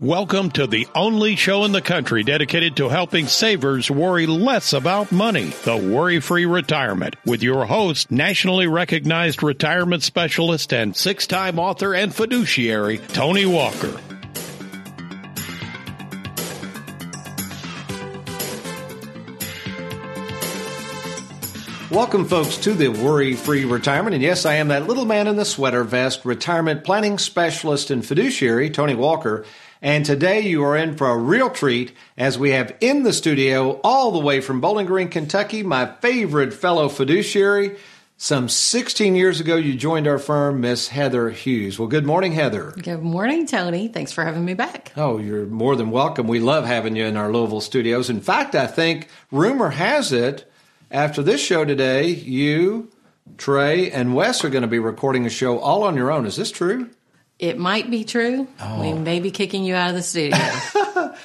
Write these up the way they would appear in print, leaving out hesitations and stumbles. Welcome to the only show in the country dedicated to helping savers worry less about money, the Worry-Free Retirement, with your host, nationally recognized retirement specialist and six-time author and fiduciary, Tony Walker. Welcome, folks, to the Worry-Free Retirement. And yes, I am that little man in the sweater vest, retirement planning specialist and fiduciary, Tony Walker. And today you are in for a real treat as we have in the studio all the way from Bowling Green, Kentucky, my favorite fellow fiduciary. Some 16 years ago, you joined our firm, Miss Heather Hughes. Well, good morning, Heather. Good morning, Tony. Thanks for having me back. Oh, you're more than welcome. We love having you in our Louisville studios. In fact, I think rumor has it, after this show today, you, Trey, and Wes are going to be recording a show all on your own. Is this true? It might be true. Oh. We may be kicking you out of the studio.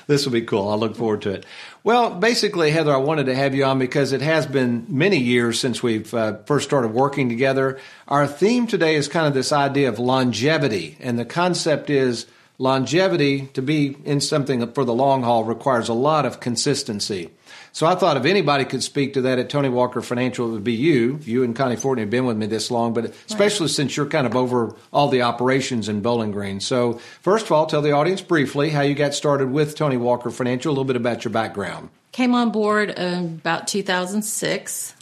This will be cool. I look forward to it. Well, basically, Heather, I wanted to have you on because it has been many years since we've first started working together. Our theme today is kind of this idea of longevity, and the concept is longevity, to be in something for the long haul, requires a lot of consistency. So I thought if anybody could speak to that at Tony Walker Financial, it would be you. You and Connie Fortney have been with me this long, but especially since you're kind of over all the operations in Bowling Green. So first of all, tell the audience briefly how you got started with Tony Walker Financial, a little bit about your background. Came on board in about 2006.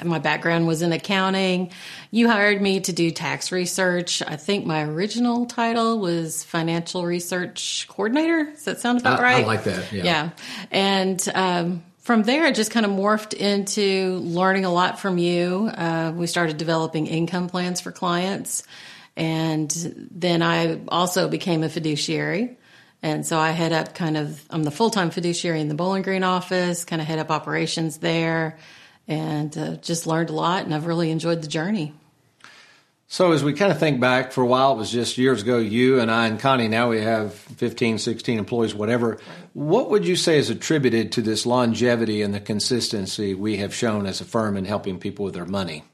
My background was in accounting. You hired me to do tax research. I think my original title was financial research coordinator. Does that sound about right? I like that. Yeah. And from there, it just kind of morphed into learning a lot from you. We started developing income plans for clients. And then I also became a fiduciary. And so I head up I'm the full-time fiduciary in the Bowling Green office, kind of head up operations there. And just learned a lot, and I've really enjoyed the journey. So as we kind of think back, for a while, it was just years ago, you and I and Connie, now we have 15, 16 employees, whatever. What would you say is attributed to this longevity and the consistency we have shown as a firm in helping people with their money?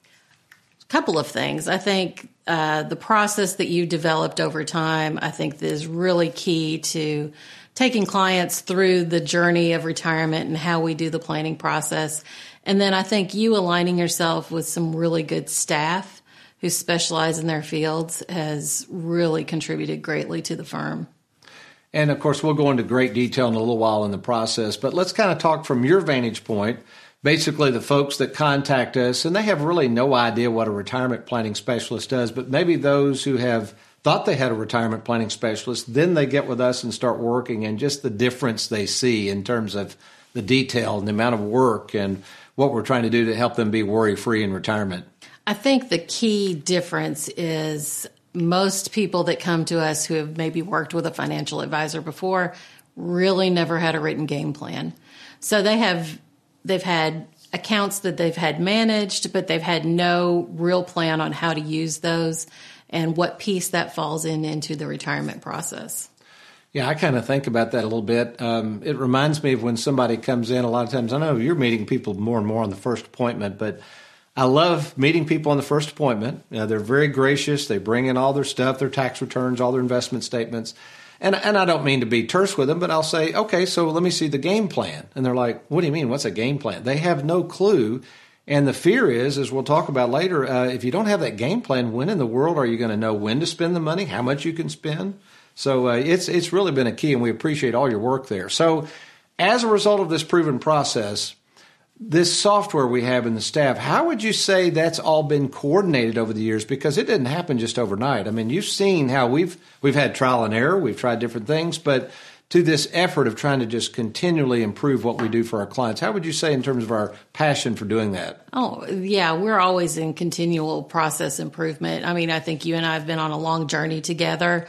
A couple of things. I think the process that you developed over time, I think is really key to taking clients through the journey of retirement and how we do the planning process. And then I think you aligning yourself with some really good staff who specialize in their fields has really contributed greatly to the firm. And, of course, we'll go into great detail in a little while in the process, but let's kind of talk from your vantage point. Basically, the folks that contact us, and they have really no idea what a retirement planning specialist does, but maybe those who have thought they had a retirement planning specialist, then they get with us and start working, and just the difference they see in terms of the detail and the amount of work and what we're trying to do to help them be worry-free in retirement. I think the key difference is most people that come to us who have maybe worked with a financial advisor before really never had a written game plan. So they've had accounts that they've had managed, but they've had no real plan on how to use those and what piece that falls into the retirement process. Yeah, I kind of think about that a little bit. It reminds me of when somebody comes in a lot of times. I know you're meeting people more and more on the first appointment, but I love meeting people on the first appointment. You know, they're very gracious. They bring in all their stuff, their tax returns, all their investment statements. And I don't mean to be terse with them, but I'll say, okay, so let me see the game plan. And they're like, what do you mean? What's a game plan? They have no clue. And the fear is, as we'll talk about later, if you don't have that game plan, when in the world are you going to know when to spend the money, how much you can spend? So it's really been a key, and we appreciate all your work there. So as a result of this proven process, this software we have in the staff, how would you say that's all been coordinated over the years? Because it didn't happen just overnight. I mean, you've seen how we've had trial and error. We've tried different things. But to this effort of trying to just continually improve what we do for our clients, how would you say in terms of our passion for doing that? Oh, yeah, we're always in continual process improvement. I mean, I think you and I have been on a long journey together.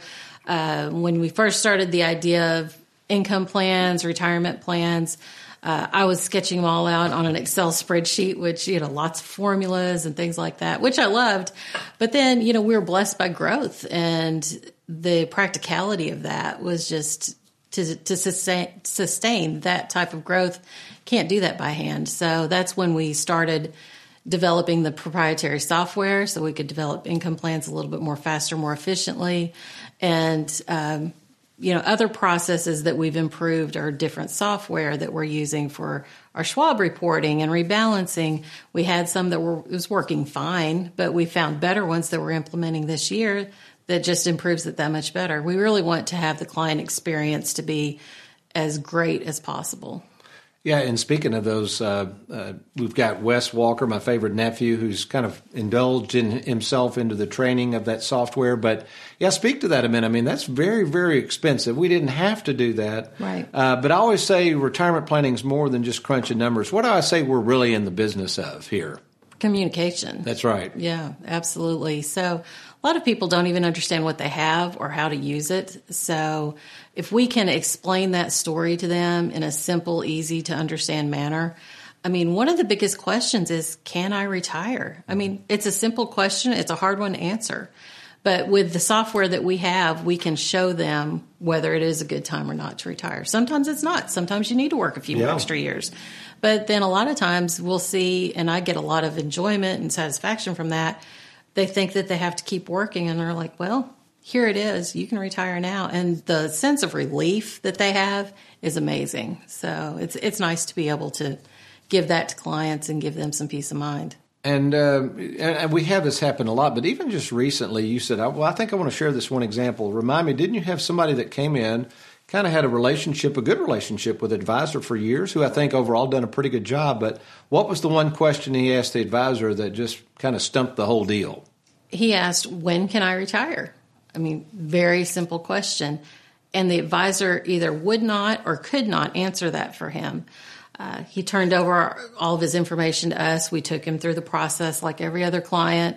When we first started the idea of income plans, retirement plans, I was sketching them all out on an Excel spreadsheet, which, you know, lots of formulas and things like that, which I loved. But then, you know, we were blessed by growth, and the practicality of that was just to sustain that type of growth. Can't do that by hand. So that's when we started developing the proprietary software so we could develop income plans a little bit more faster, more efficiently. And, you know, other processes that we've improved are different software that we're using for our Schwab reporting and rebalancing. We had some that were, it was working fine, but we found better ones that we're implementing this year that just improves it that much better. We really want to have the client experience to be as great as possible. Yeah, and speaking of those, we've got Wes Walker, my favorite nephew, who's kind of indulged in himself into the training of that software. But yeah, speak to that a minute. I mean, that's very, very expensive. We didn't have to do that. Right. But I always say retirement planning is more than just crunching numbers. What do I say we're really in the business of here? Communication. That's right. Yeah, absolutely. So a lot of people don't even understand what they have or how to use it. So if we can explain that story to them in a simple, easy to understand manner, I mean, one of the biggest questions is, can I retire? I mean, it's a simple question. It's a hard one to answer. But with the software that we have, we can show them whether it is a good time or not to retire. Sometimes it's not. Sometimes you need to work a few extra years. But then a lot of times we'll see, and I get a lot of enjoyment and satisfaction from that, they think that they have to keep working, and they're like, well, here it is. You can retire now. And the sense of relief that they have is amazing. So it's nice to be able to give that to clients and give them some peace of mind. And we have this happen a lot, but even just recently you said, well, I think I want to share this one example. Remind me, didn't you have somebody that came in, kind of had a good relationship with an advisor for years, who I think overall done a pretty good job. But what was the one question he asked the advisor that just kind of stumped the whole deal? He asked, when can I retire? I mean, very simple question. And the advisor either would not or could not answer that for him. He turned over all of his information to us. We took him through the process like every other client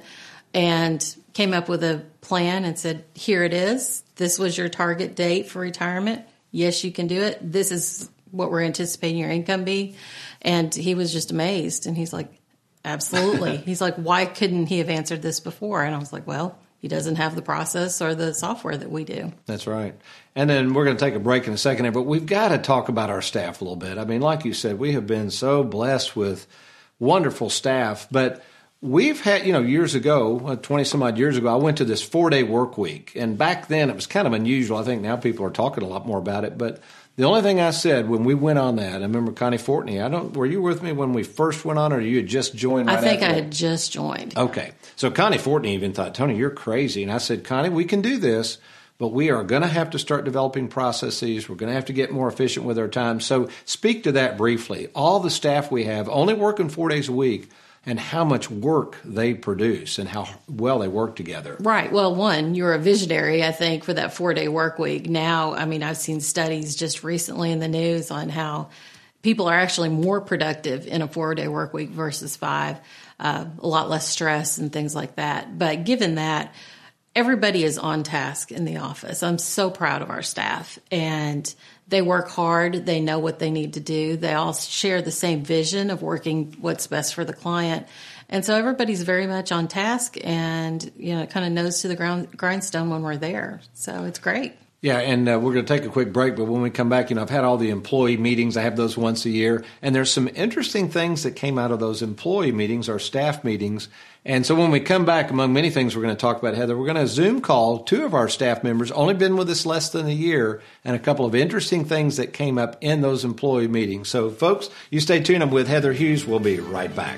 and came up with a plan and said, here it is. This was your target date for retirement. Yes, you can do it. This is what we're anticipating your income be. And he was just amazed. And he's like, absolutely. He's like, why couldn't he have answered this before? And I was like, well, he doesn't have the process or the software that we do. That's right. And then we're going to take a break in a second here, but we've got to talk about our staff a little bit. I mean, like you said, we have been so blessed with wonderful staff, but we've had, you know, years ago, 20 some odd years ago, I went to this 4-day work week. And back then it was kind of unusual. I think now people are talking a lot more about it. But the only thing I said when we went on that, I remember Connie Fortney, were you with me when we first went on, or you had just joined? I had just joined. Okay. So Connie Fortney even thought, Tony, you're crazy. And I said, Connie, we can do this, but we are going to have to start developing processes. We're going to have to get more efficient with our time. So speak to that briefly. All the staff we have only working 4 days a week, and how much work they produce and how well they work together. Right. Well, one, you're a visionary, I think, for that 4-day work week. Now, I mean, I've seen studies just recently in the news on how people are actually more productive in a 4-day work week versus 5, a lot less stress and things like that. But given that, everybody is on task in the office. I'm so proud of our staff, and they work hard. They know what they need to do. They all share the same vision of working what's best for the client. And so everybody's very much on task and, you know, kind of nose to the grindstone when we're there. So it's great. Yeah, and we're going to take a quick break, but when we come back, you know, I've had all the employee meetings. I have those once a year, and there's some interesting things that came out of those employee meetings, our staff meetings. And so when we come back, among many things we're going to talk about, Heather, we're going to Zoom call two of our staff members, only been with us less than a year, and a couple of interesting things that came up in those employee meetings. So, folks, you stay tuned. I'm with Heather Hughes. We'll be right back.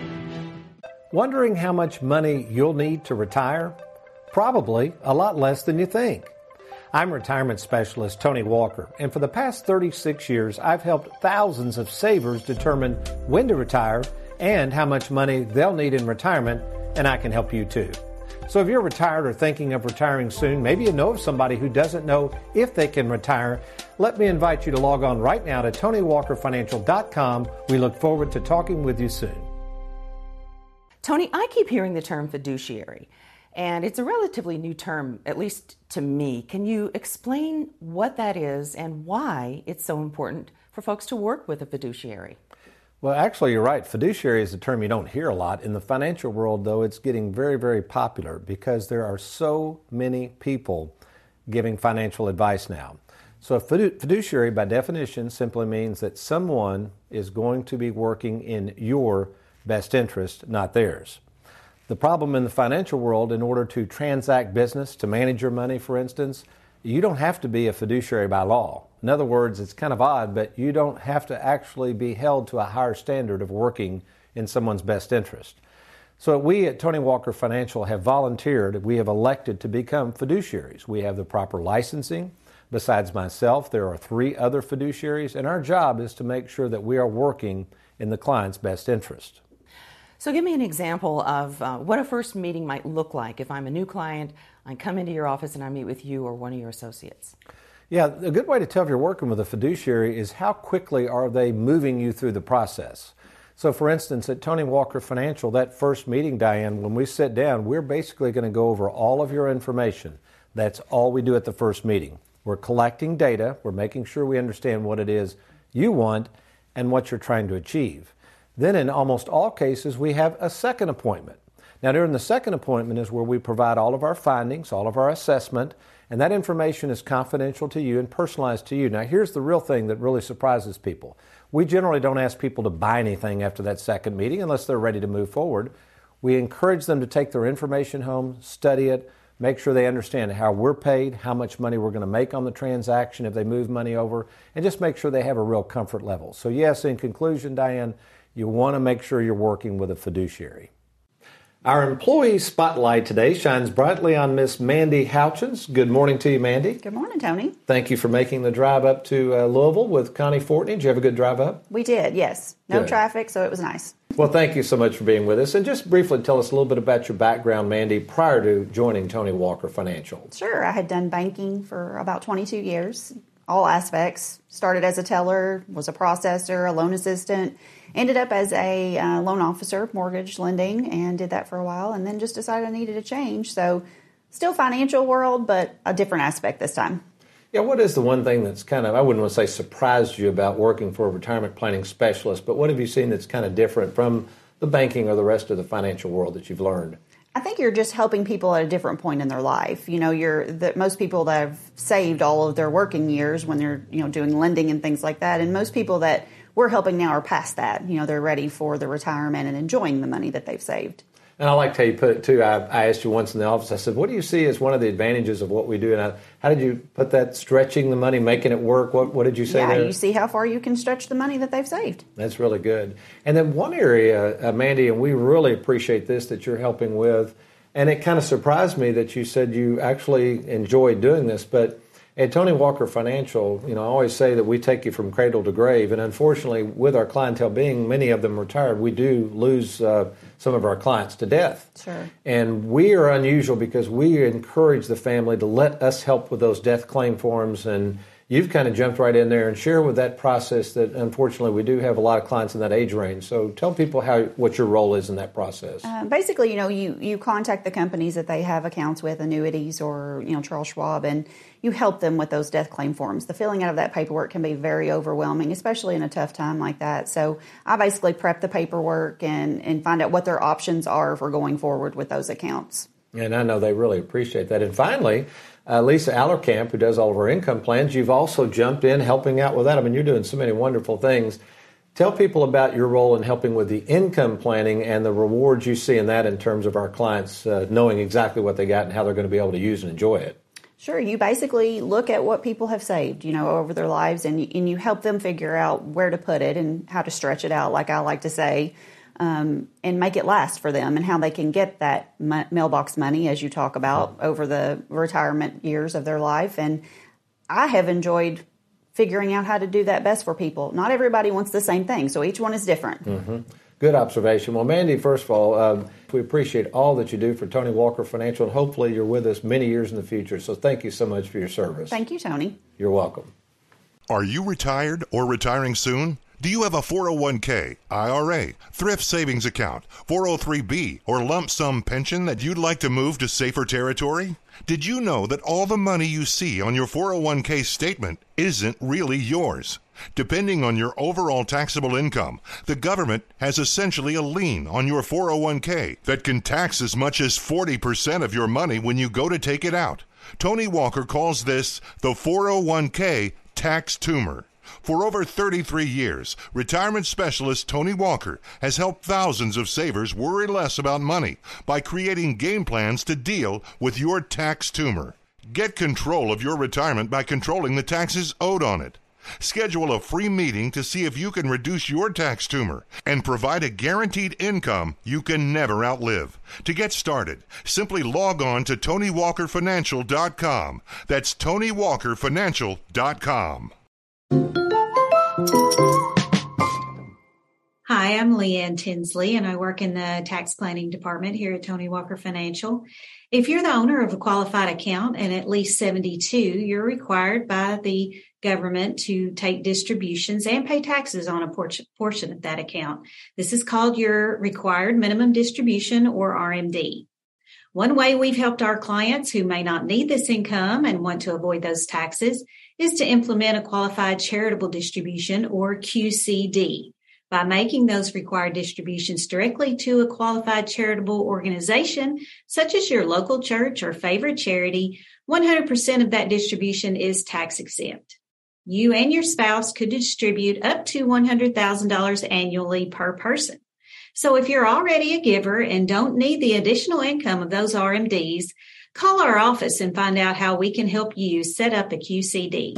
Wondering how much money you'll need to retire? Probably a lot less than you think. I'm retirement specialist Tony Walker, and for the past 36 years, I've helped thousands of savers determine when to retire and how much money they'll need in retirement, and I can help you too. So if you're retired or thinking of retiring soon, maybe you know of somebody who doesn't know if they can retire, let me invite you to log on right now to TonyWalkerFinancial.com. We look forward to talking with you soon. Tony, I keep hearing the term fiduciary, and it's a relatively new term, at least to me. Can you explain what that is and why it's so important for folks to work with a fiduciary? Well, actually, you're right. Fiduciary is a term you don't hear a lot. In the financial world, though, it's getting very, very popular because there are so many people giving financial advice now. So a fiduciary, by definition, simply means that someone is going to be working in your best interest, not theirs. The problem in the financial world, in order to transact business, to manage your money, for instance, you don't have to be a fiduciary by law. In other words, it's kind of odd, but you don't have to actually be held to a higher standard of working in someone's best interest. So we at Tony Walker Financial have volunteered, we have elected to become fiduciaries. We have the proper licensing. Besides myself, there are 3 other fiduciaries, and our job is to make sure that we are working in the client's best interest. So give me an example of what a first meeting might look like. If I'm a new client, I come into your office and I meet with you or one of your associates. Yeah, a good way to tell if you're working with a fiduciary is how quickly are they moving you through the process. So for instance, at Tony Walker Financial, that first meeting, Diane, when we sit down, we're basically going to go over all of your information. That's all we do at the first meeting. We're collecting data. We're making sure we understand what it is you want and what you're trying to achieve. Then in almost all cases, we have a second appointment. Now during the second appointment is where we provide all of our findings, all of our assessment, and that information is confidential to you and personalized to you. Now here's the real thing that really surprises people. We generally don't ask people to buy anything after that second meeting unless they're ready to move forward. We encourage them to take their information home, study it, make sure they understand how we're paid, how much money we're going to make on the transaction if they move money over, and just make sure they have a real comfort level. So yes, in conclusion, Diane, you want to make sure you're working with a fiduciary. Our employee spotlight today shines brightly on Miss Mandy Houchins. Good morning to you, Mandy. Good morning, Tony. Thank you for making the drive up to Louisville with Connie Fortney. Did you have a good drive up? We did, yes. No traffic, so it was nice. Well, thank you so much for being with us. And just briefly tell us a little bit about your background, Mandy, prior to joining Tony Walker Financial. Sure. I had done banking for about 22 years, all aspects. Started as a teller, was a processor, a loan assistant. Ended up as a loan officer, mortgage lending, and did that for a while, and then just decided I needed a change. So still financial world, but a different aspect this time. Yeah, what is the one thing that's kind of, I wouldn't want to say surprised you about working for a retirement planning specialist, but what have you seen that's kind of different from the banking or the rest of the financial world that you've learned? I think you're just helping people at a different point in their life. You know, most people that have saved all of their working years when they're, doing lending and things like that, and most people that we're helping now are past that. They're ready for the retirement and enjoying the money that they've saved. And I liked how you put it, too. I asked you once in the office, I said, what do you see as one of the advantages of what we do? And how did you put that, stretching the money, making it work? What did you say there? Yeah, you see how far you can stretch the money that they've saved. That's really good. And then one area, Mandy, and we really appreciate this, that you're helping with, and it kind of surprised me that you said you actually enjoyed doing this, but at Tony Walker Financial, I always say that we take you from cradle to grave, and unfortunately, with our clientele being many of them retired, we do lose some of our clients to death. Sure. And we are unusual because we encourage the family to let us help with those death claim forms, and you've kind of jumped right in there and share with that process that, unfortunately, we do have a lot of clients in that age range. So tell people what your role is in that process. Basically, you contact the companies that they have accounts with, annuities or, Charles Schwab, and you help them with those death claim forms. The filling out of that paperwork can be very overwhelming, especially in a tough time like that. So I basically prep the paperwork and find out what their options are for going forward with those accounts. And I know they really appreciate that. And finally, Lisa Allerkamp, who does all of our income plans, you've also jumped in helping out with that. I mean, you're doing so many wonderful things. Tell people about your role in helping with the income planning and the rewards you see in that in terms of our clients knowing exactly what they got and how they're going to be able to use and enjoy it. Sure. You basically look at what people have saved, over their lives, and you help them figure out where to put it and how to stretch it out, like I like to say. and make it last for them, and how they can get that mailbox money, as you talk about, over the retirement years of their life. And I have enjoyed figuring out how to do that best for people. Not everybody wants the same thing, so each one is different. Mm-hmm. Good observation. Well, Mandy, first of all, we appreciate all that you do for Tony Walker Financial, and hopefully you're with us many years in the future. So thank you so much for your service. Thank you, Tony. You're welcome. Are you retired or retiring soon? Do you have a 401k, IRA, thrift savings account, 403b, or lump sum pension that you'd like to move to safer territory? Did you know that all the money you see on your 401k statement isn't really yours? Depending on your overall taxable income, the government has essentially a lien on your 401k that can tax as much as 40% of your money when you go to take it out. Tony Walker calls this the 401k tax tumor. For over 33 years, retirement specialist Tony Walker has helped thousands of savers worry less about money by creating game plans to deal with your tax tumor. Get control of your retirement by controlling the taxes owed on it. Schedule a free meeting to see if you can reduce your tax tumor and provide a guaranteed income you can never outlive. To get started, simply log on to TonyWalkerFinancial.com. That's TonyWalkerFinancial.com. Hi, I'm Leanne Tinsley, and I work in the tax planning department here at Tony Walker Financial. If you're the owner of a qualified account and at least 72, you're required by the government to take distributions and pay taxes on a portion of that account. This is called your required minimum distribution, or RMD. One way we've helped our clients who may not need this income and want to avoid those taxes is to implement a qualified charitable distribution, or QCD. By making those required distributions directly to a qualified charitable organization, such as your local church or favorite charity, 100% of that distribution is tax exempt. You and your spouse could distribute up to $100,000 annually per person. So if you're already a giver and don't need the additional income of those RMDs, call our office and find out how we can help you set up a QCD.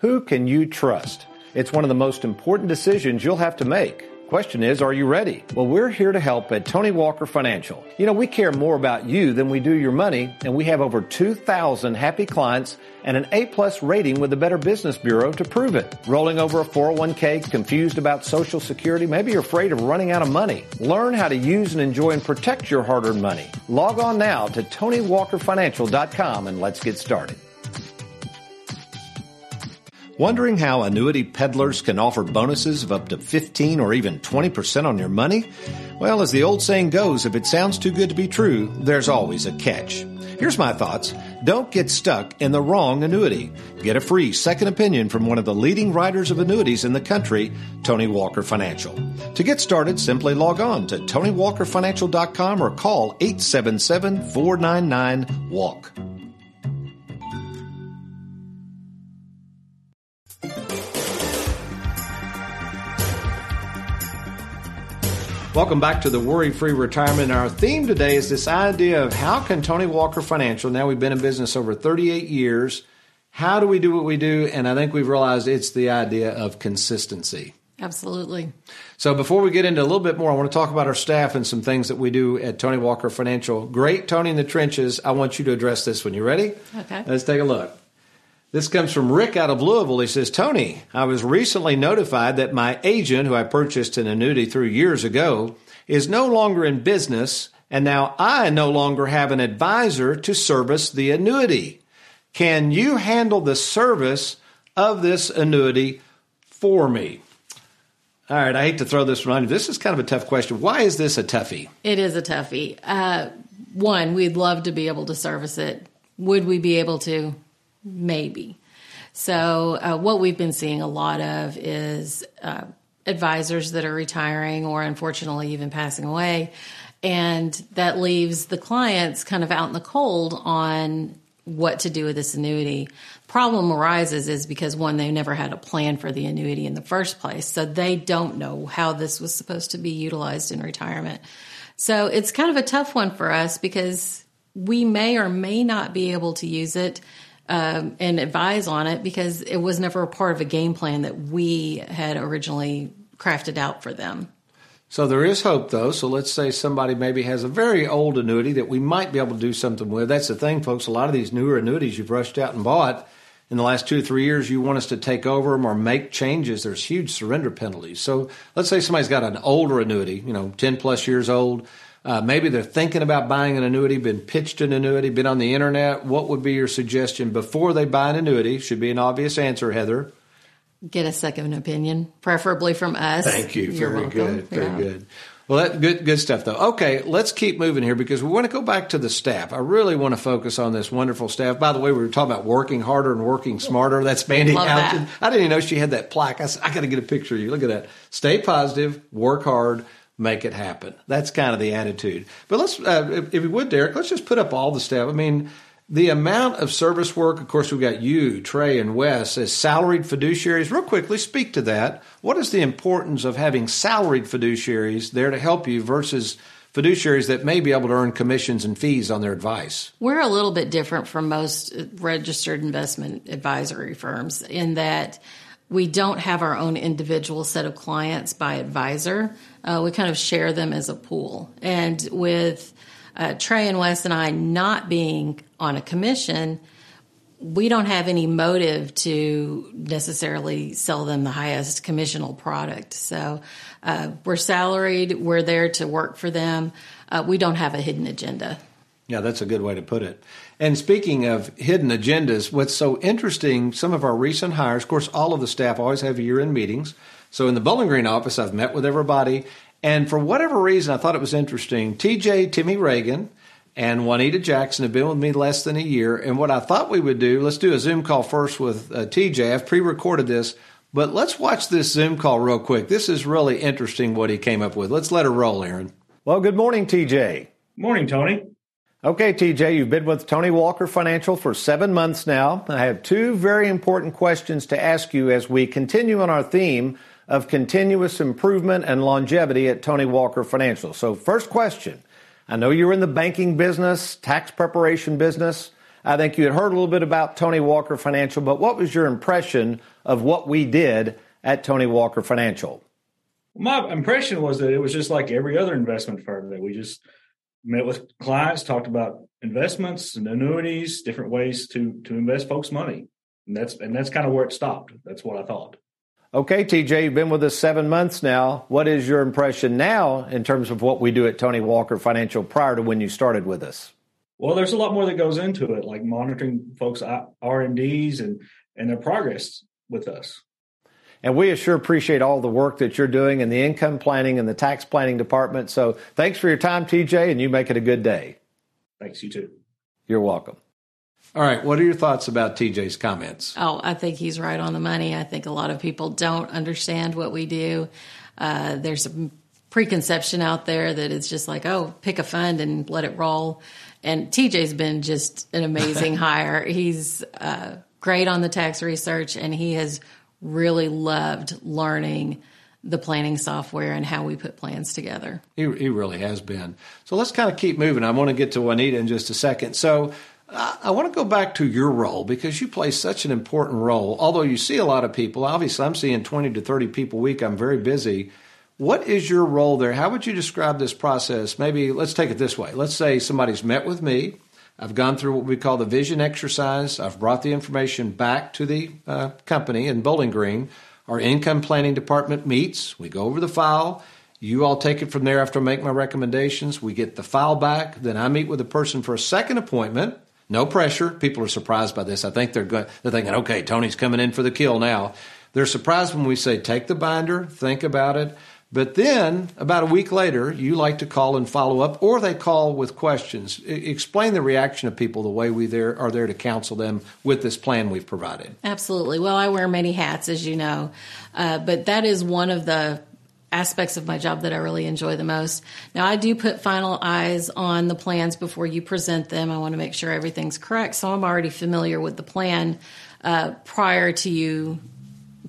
Who can you trust? It's one of the most important decisions you'll have to make. Question is, are you ready? Well, we're here to help at Tony Walker Financial. You know, we care more about you than we do your money, and we have over 2,000 happy clients and an A-plus rating with the Better Business Bureau to prove it. Rolling over a 401k, confused about Social Security, maybe you're afraid of running out of money. Learn how to use and enjoy and protect your hard-earned money. Log on now to TonyWalkerFinancial.com and let's get started. Wondering how annuity peddlers can offer bonuses of up to 15 or even 20% on your money? Well, as the old saying goes, if it sounds too good to be true, there's always a catch. Here's my thoughts. Don't get stuck in the wrong annuity. Get a free second opinion from one of the leading writers of annuities in the country, Tony Walker Financial. To get started, simply log on to TonyWalkerFinancial.com or call 877-499-WALK. Welcome back to the Worry-Free Retirement. Our theme today is this idea of how can Tony Walker Financial, now we've been in business over 38 years, how do we do what we do? And I think we've realized it's the idea of consistency. Absolutely. So before we get into a little bit more, I want to talk about our staff and some things that we do at Tony Walker Financial. Great Tony in the Trenches. I want you to address this one. You ready? Okay. Let's take a look. This comes from Rick out of Louisville. He says, Tony, I was recently notified that my agent, who I purchased an annuity through years ago, is no longer in business, and now I no longer have an advisor to service the annuity. Can you handle the service of this annuity for me? All right, I hate to throw this one on you. This is kind of a tough question. Why is this a toughie? It is a toughie. One, we'd love to be able to service it. Would we be able to? Maybe. So what we've been seeing a lot of is advisors that are retiring or unfortunately even passing away. And that leaves the clients kind of out in the cold on what to do with this annuity. Problem arises is because, one, they never had a plan for the annuity in the first place. So they don't know how this was supposed to be utilized in retirement. So it's kind of a tough one for us because we may or may not be able to use it. and advise on it, because it was never a part of a game plan that we had originally crafted out for them. So there is hope, though. So let's say somebody maybe has a very old annuity that we might be able to do something with. That's the thing, folks. A lot of these newer annuities you've rushed out and bought in the last 2 or 3 years, you want us to take over them or make changes. There's huge surrender penalties. So let's say somebody's got an older annuity, 10 plus years old. Maybe they're thinking about buying an annuity, been pitched an annuity, been on the internet. What would be your suggestion before they buy an annuity? Should be an obvious answer, Heather. Get a second opinion, preferably from us. Thank you. You're very welcome. Good. Very good. Well, that good stuff, though. Okay, let's keep moving here because we want to go back to the staff. I really want to focus on this wonderful staff. By the way, we were talking about working harder and working smarter. That's Mandy Houchins. I didn't even know she had that plaque. I said, I got to get a picture of you. Look at that. Stay positive, work hard, make it happen. That's kind of the attitude. But let's, if you would, Derek, let's just put up all the staff. I mean, the amount of service work, of course, we've got you, Trey, and Wes as salaried fiduciaries. Real quickly, speak to that. What is the importance of having salaried fiduciaries there to help you versus fiduciaries that may be able to earn commissions and fees on their advice? We're a little bit different from most registered investment advisory firms in that we don't have our own individual set of clients by advisor. We kind of share them as a pool. And with Trey and Wes and I not being on a commission, we don't have any motive to necessarily sell them the highest commissional product. So we're salaried. We're there to work for them. We don't have a hidden agenda. Yeah, that's a good way to put it. And speaking of hidden agendas, what's so interesting, some of our recent hires, of course, all of the staff always have year-end meetings. So in the Bowling Green office, I've met with everybody. And for whatever reason, I thought it was interesting. TJ, Timmy Reagan, and Juanita Jackson have been with me less than a year. And what I thought we would do, let's do a Zoom call first with TJ. I've pre-recorded this, but let's watch this Zoom call real quick. This is really interesting what he came up with. Let's let her roll, Aaron. Well, good morning, TJ. Morning, Tony. Okay, TJ, you've been with Tony Walker Financial for 7 months now. I have two very important questions to ask you as we continue on our theme of continuous improvement and longevity at Tony Walker Financial. So first question, I know you're in the banking business, tax preparation business. I think you had heard a little bit about Tony Walker Financial, but what was your impression of what we did at Tony Walker Financial? My impression was that it was just like every other investment firm, that we just met with clients, talked about investments and annuities, different ways to invest folks' money. And that's kind of where it stopped. That's what I thought. Okay, TJ, you've been with us 7 months now. What is your impression now in terms of what we do at Tony Walker Financial prior to when you started with us? Well, there's a lot more that goes into it, like monitoring folks' R&Ds and their progress with us. And we sure appreciate all the work that you're doing in the income planning and the tax planning department. So thanks for your time, TJ, and you make it a good day. Thanks, you too. You're welcome. All right. What are your thoughts about TJ's comments? Oh, I think he's right on the money. I think a lot of people don't understand what we do. There's a preconception out there that it's just like, oh, pick a fund and let it roll. And TJ's been just an amazing hire. He's great on the tax research, and he has really loved learning the planning software and how we put plans together. He really has been. So let's kind of keep moving. I want to get to Juanita in just a second. So I want to go back to your role because you play such an important role. Although you see a lot of people, obviously I'm seeing 20 to 30 people a week. I'm very busy. What is your role there? How would you describe this process? Maybe let's take it this way. Let's say somebody's met with me. I've gone through what we call the vision exercise. I've brought the information back to the company in Bowling Green. Our income planning department meets. We go over the file. You all take it from there after I make my recommendations. We get the file back. Then I meet with the person for a second appointment. No pressure. People are surprised by this. I think they're thinking, okay, Tony's coming in for the kill now. They're surprised when we say, take the binder, think about it. But then about a week later, you like to call and follow up, or they call with questions. Explain the reaction of people the way we are there to counsel them with this plan we've provided. Absolutely. Well, I wear many hats, as you know, but that is one of the aspects of my job that I really enjoy the most. Now, I do put final eyes on the plans before you present them. I want to make sure everything's correct, so I'm already familiar with the plan prior to you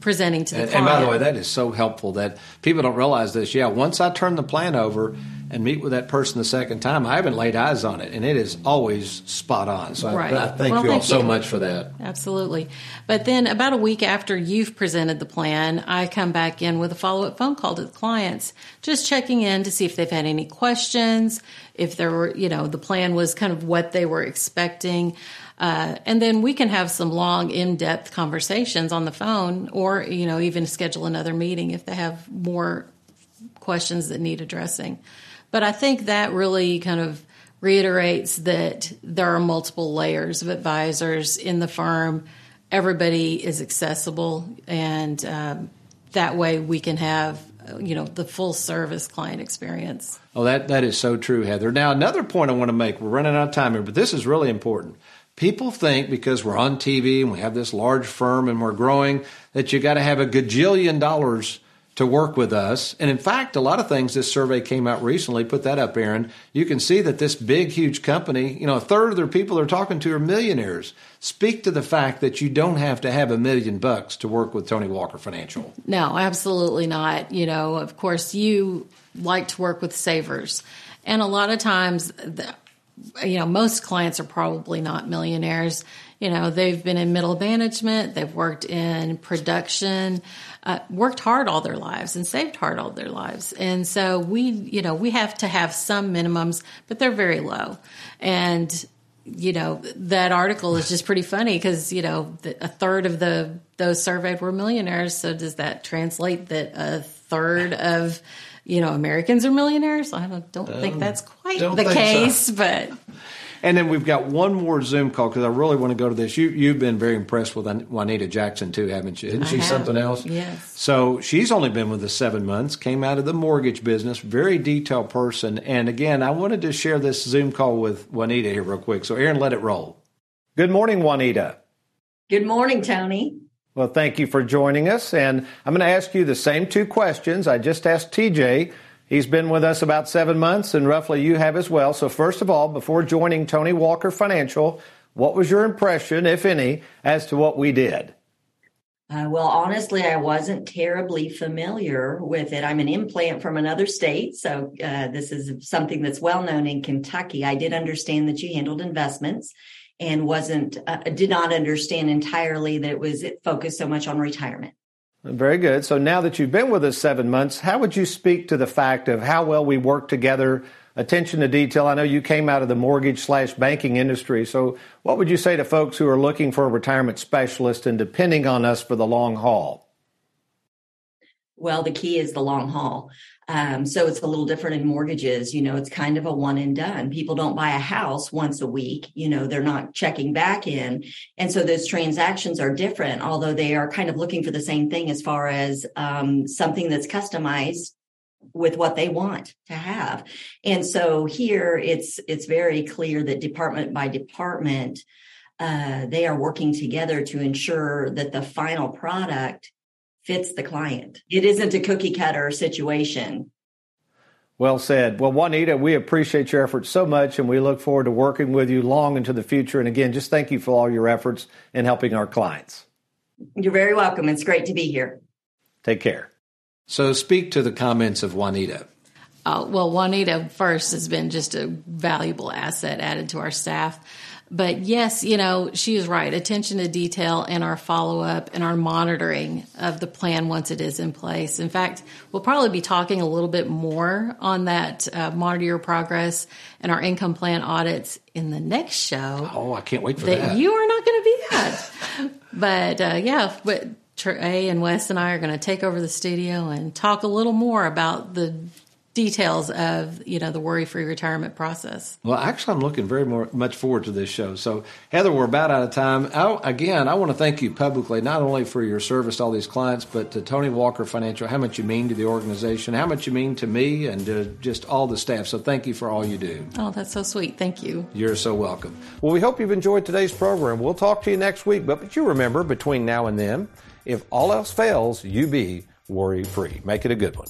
presenting to the client. And by the way, that is so helpful that people don't realize this. Yeah, once I turn the plan over, and meet with that person the second time, I haven't laid eyes on it, and it is always spot on. So right. I thank you all so much for that. Absolutely. But then about a week after you've presented the plan, I come back in with a follow-up phone call to the clients, just checking in to see if they've had any questions, if there were, you know, the plan was kind of what they were expecting. And then we can have some long, in-depth conversations on the phone or, you know, even schedule another meeting if they have more questions that need addressing. But I think that really kind of reiterates that there are multiple layers of advisors in the firm. Everybody is accessible, and that way we can have, you know, the full service client experience. Oh, that is so true, Heather. Now, another point I want to make, we're running out of time here, but this is really important. People think because we're on TV and we have this large firm and we're growing that you got to have a gajillion dollars to work with us. And in fact, a lot of things, this survey came out recently, put that up, Aaron. You can see that this big, huge company, you know, a third of their people they're talking to are millionaires. Speak to the fact that you don't have to have $1 million to work with Tony Walker Financial. No, absolutely not. You know, of course, you like to work with savers. And a lot of times, you know, most clients are probably not millionaires. You know, they've been in middle management, they've worked in production, worked hard all their lives and saved hard all their lives. And so we have to have some minimums, but they're very low. And, you know, that article is just pretty funny because, you know, a third of those surveyed were millionaires. So does that translate that a third of, you know, Americans are millionaires? I don't think that's quite the case, so. But. And then we've got one more Zoom call because I really want to go to this. You've been very impressed with Juanita Jackson too, haven't you? Isn't she something else? Yes. So she's only been with us 7 months, came out of the mortgage business, very detailed person. And again, I wanted to share this Zoom call with Juanita here real quick. So Aaron, let it roll. Good morning, Juanita. Good morning, Tony. Well, thank you for joining us. And I'm going to ask you the same two questions I just asked TJ. He's been with us about 7 months, and roughly you have as well. So first of all, before joining Tony Walker Financial, what was your impression, if any, as to what we did? Well, honestly, I wasn't terribly familiar with it. I'm an implant from another state, so this is something that's well known in Kentucky. I did understand that you handled investments and did not understand entirely that it focused so much on retirement. Very good. So now that you've been with us 7 months, how would you speak to the fact of how well we work together, attention to detail? I know you came out of the mortgage/banking industry. So what would you say to folks who are looking for a retirement specialist and depending on us for the long haul? Well, the key is the long haul. So it's a little different in mortgages. You know, it's kind of a one and done. People don't buy a house once a week. You know, they're not checking back in. And so those transactions are different, although they are kind of looking for the same thing as far as something that's customized with what they want to have. And so here it's very clear that department by department, they are working together to ensure that the final product fits the client. It isn't a cookie cutter situation. Well said. Well, Juanita, we appreciate your efforts so much, and we look forward to working with you long into the future. And again, just thank you for all your efforts in helping our clients. You're very welcome. It's great to be here. Take care. So speak to the comments of Juanita. Well, Juanita first has been just a valuable asset added to our staff. But yes, you know, she is right. Attention to detail and our follow-up and our monitoring of the plan once it is in place. In fact, we'll probably be talking a little bit more on that monitor your progress and our income plan audits in the next show. Oh, I can't wait for that. You are not going to be at. But Trey and Wes and I are going to take over the studio and talk a little more about the details of, you know, the worry-free retirement process. Well, actually, I'm looking very much forward to this show. So, Heather, we're about out of time. Again, I want to thank you publicly, not only for your service to all these clients, but to Tony Walker Financial, how much you mean to the organization, how much you mean to me and to just all the staff. So thank you for all you do. Oh, that's so sweet. Thank you. You're so welcome. Well, we hope you've enjoyed today's program. We'll talk to you next week. But you remember, between now and then, if all else fails, you be worry-free. Make it a good one.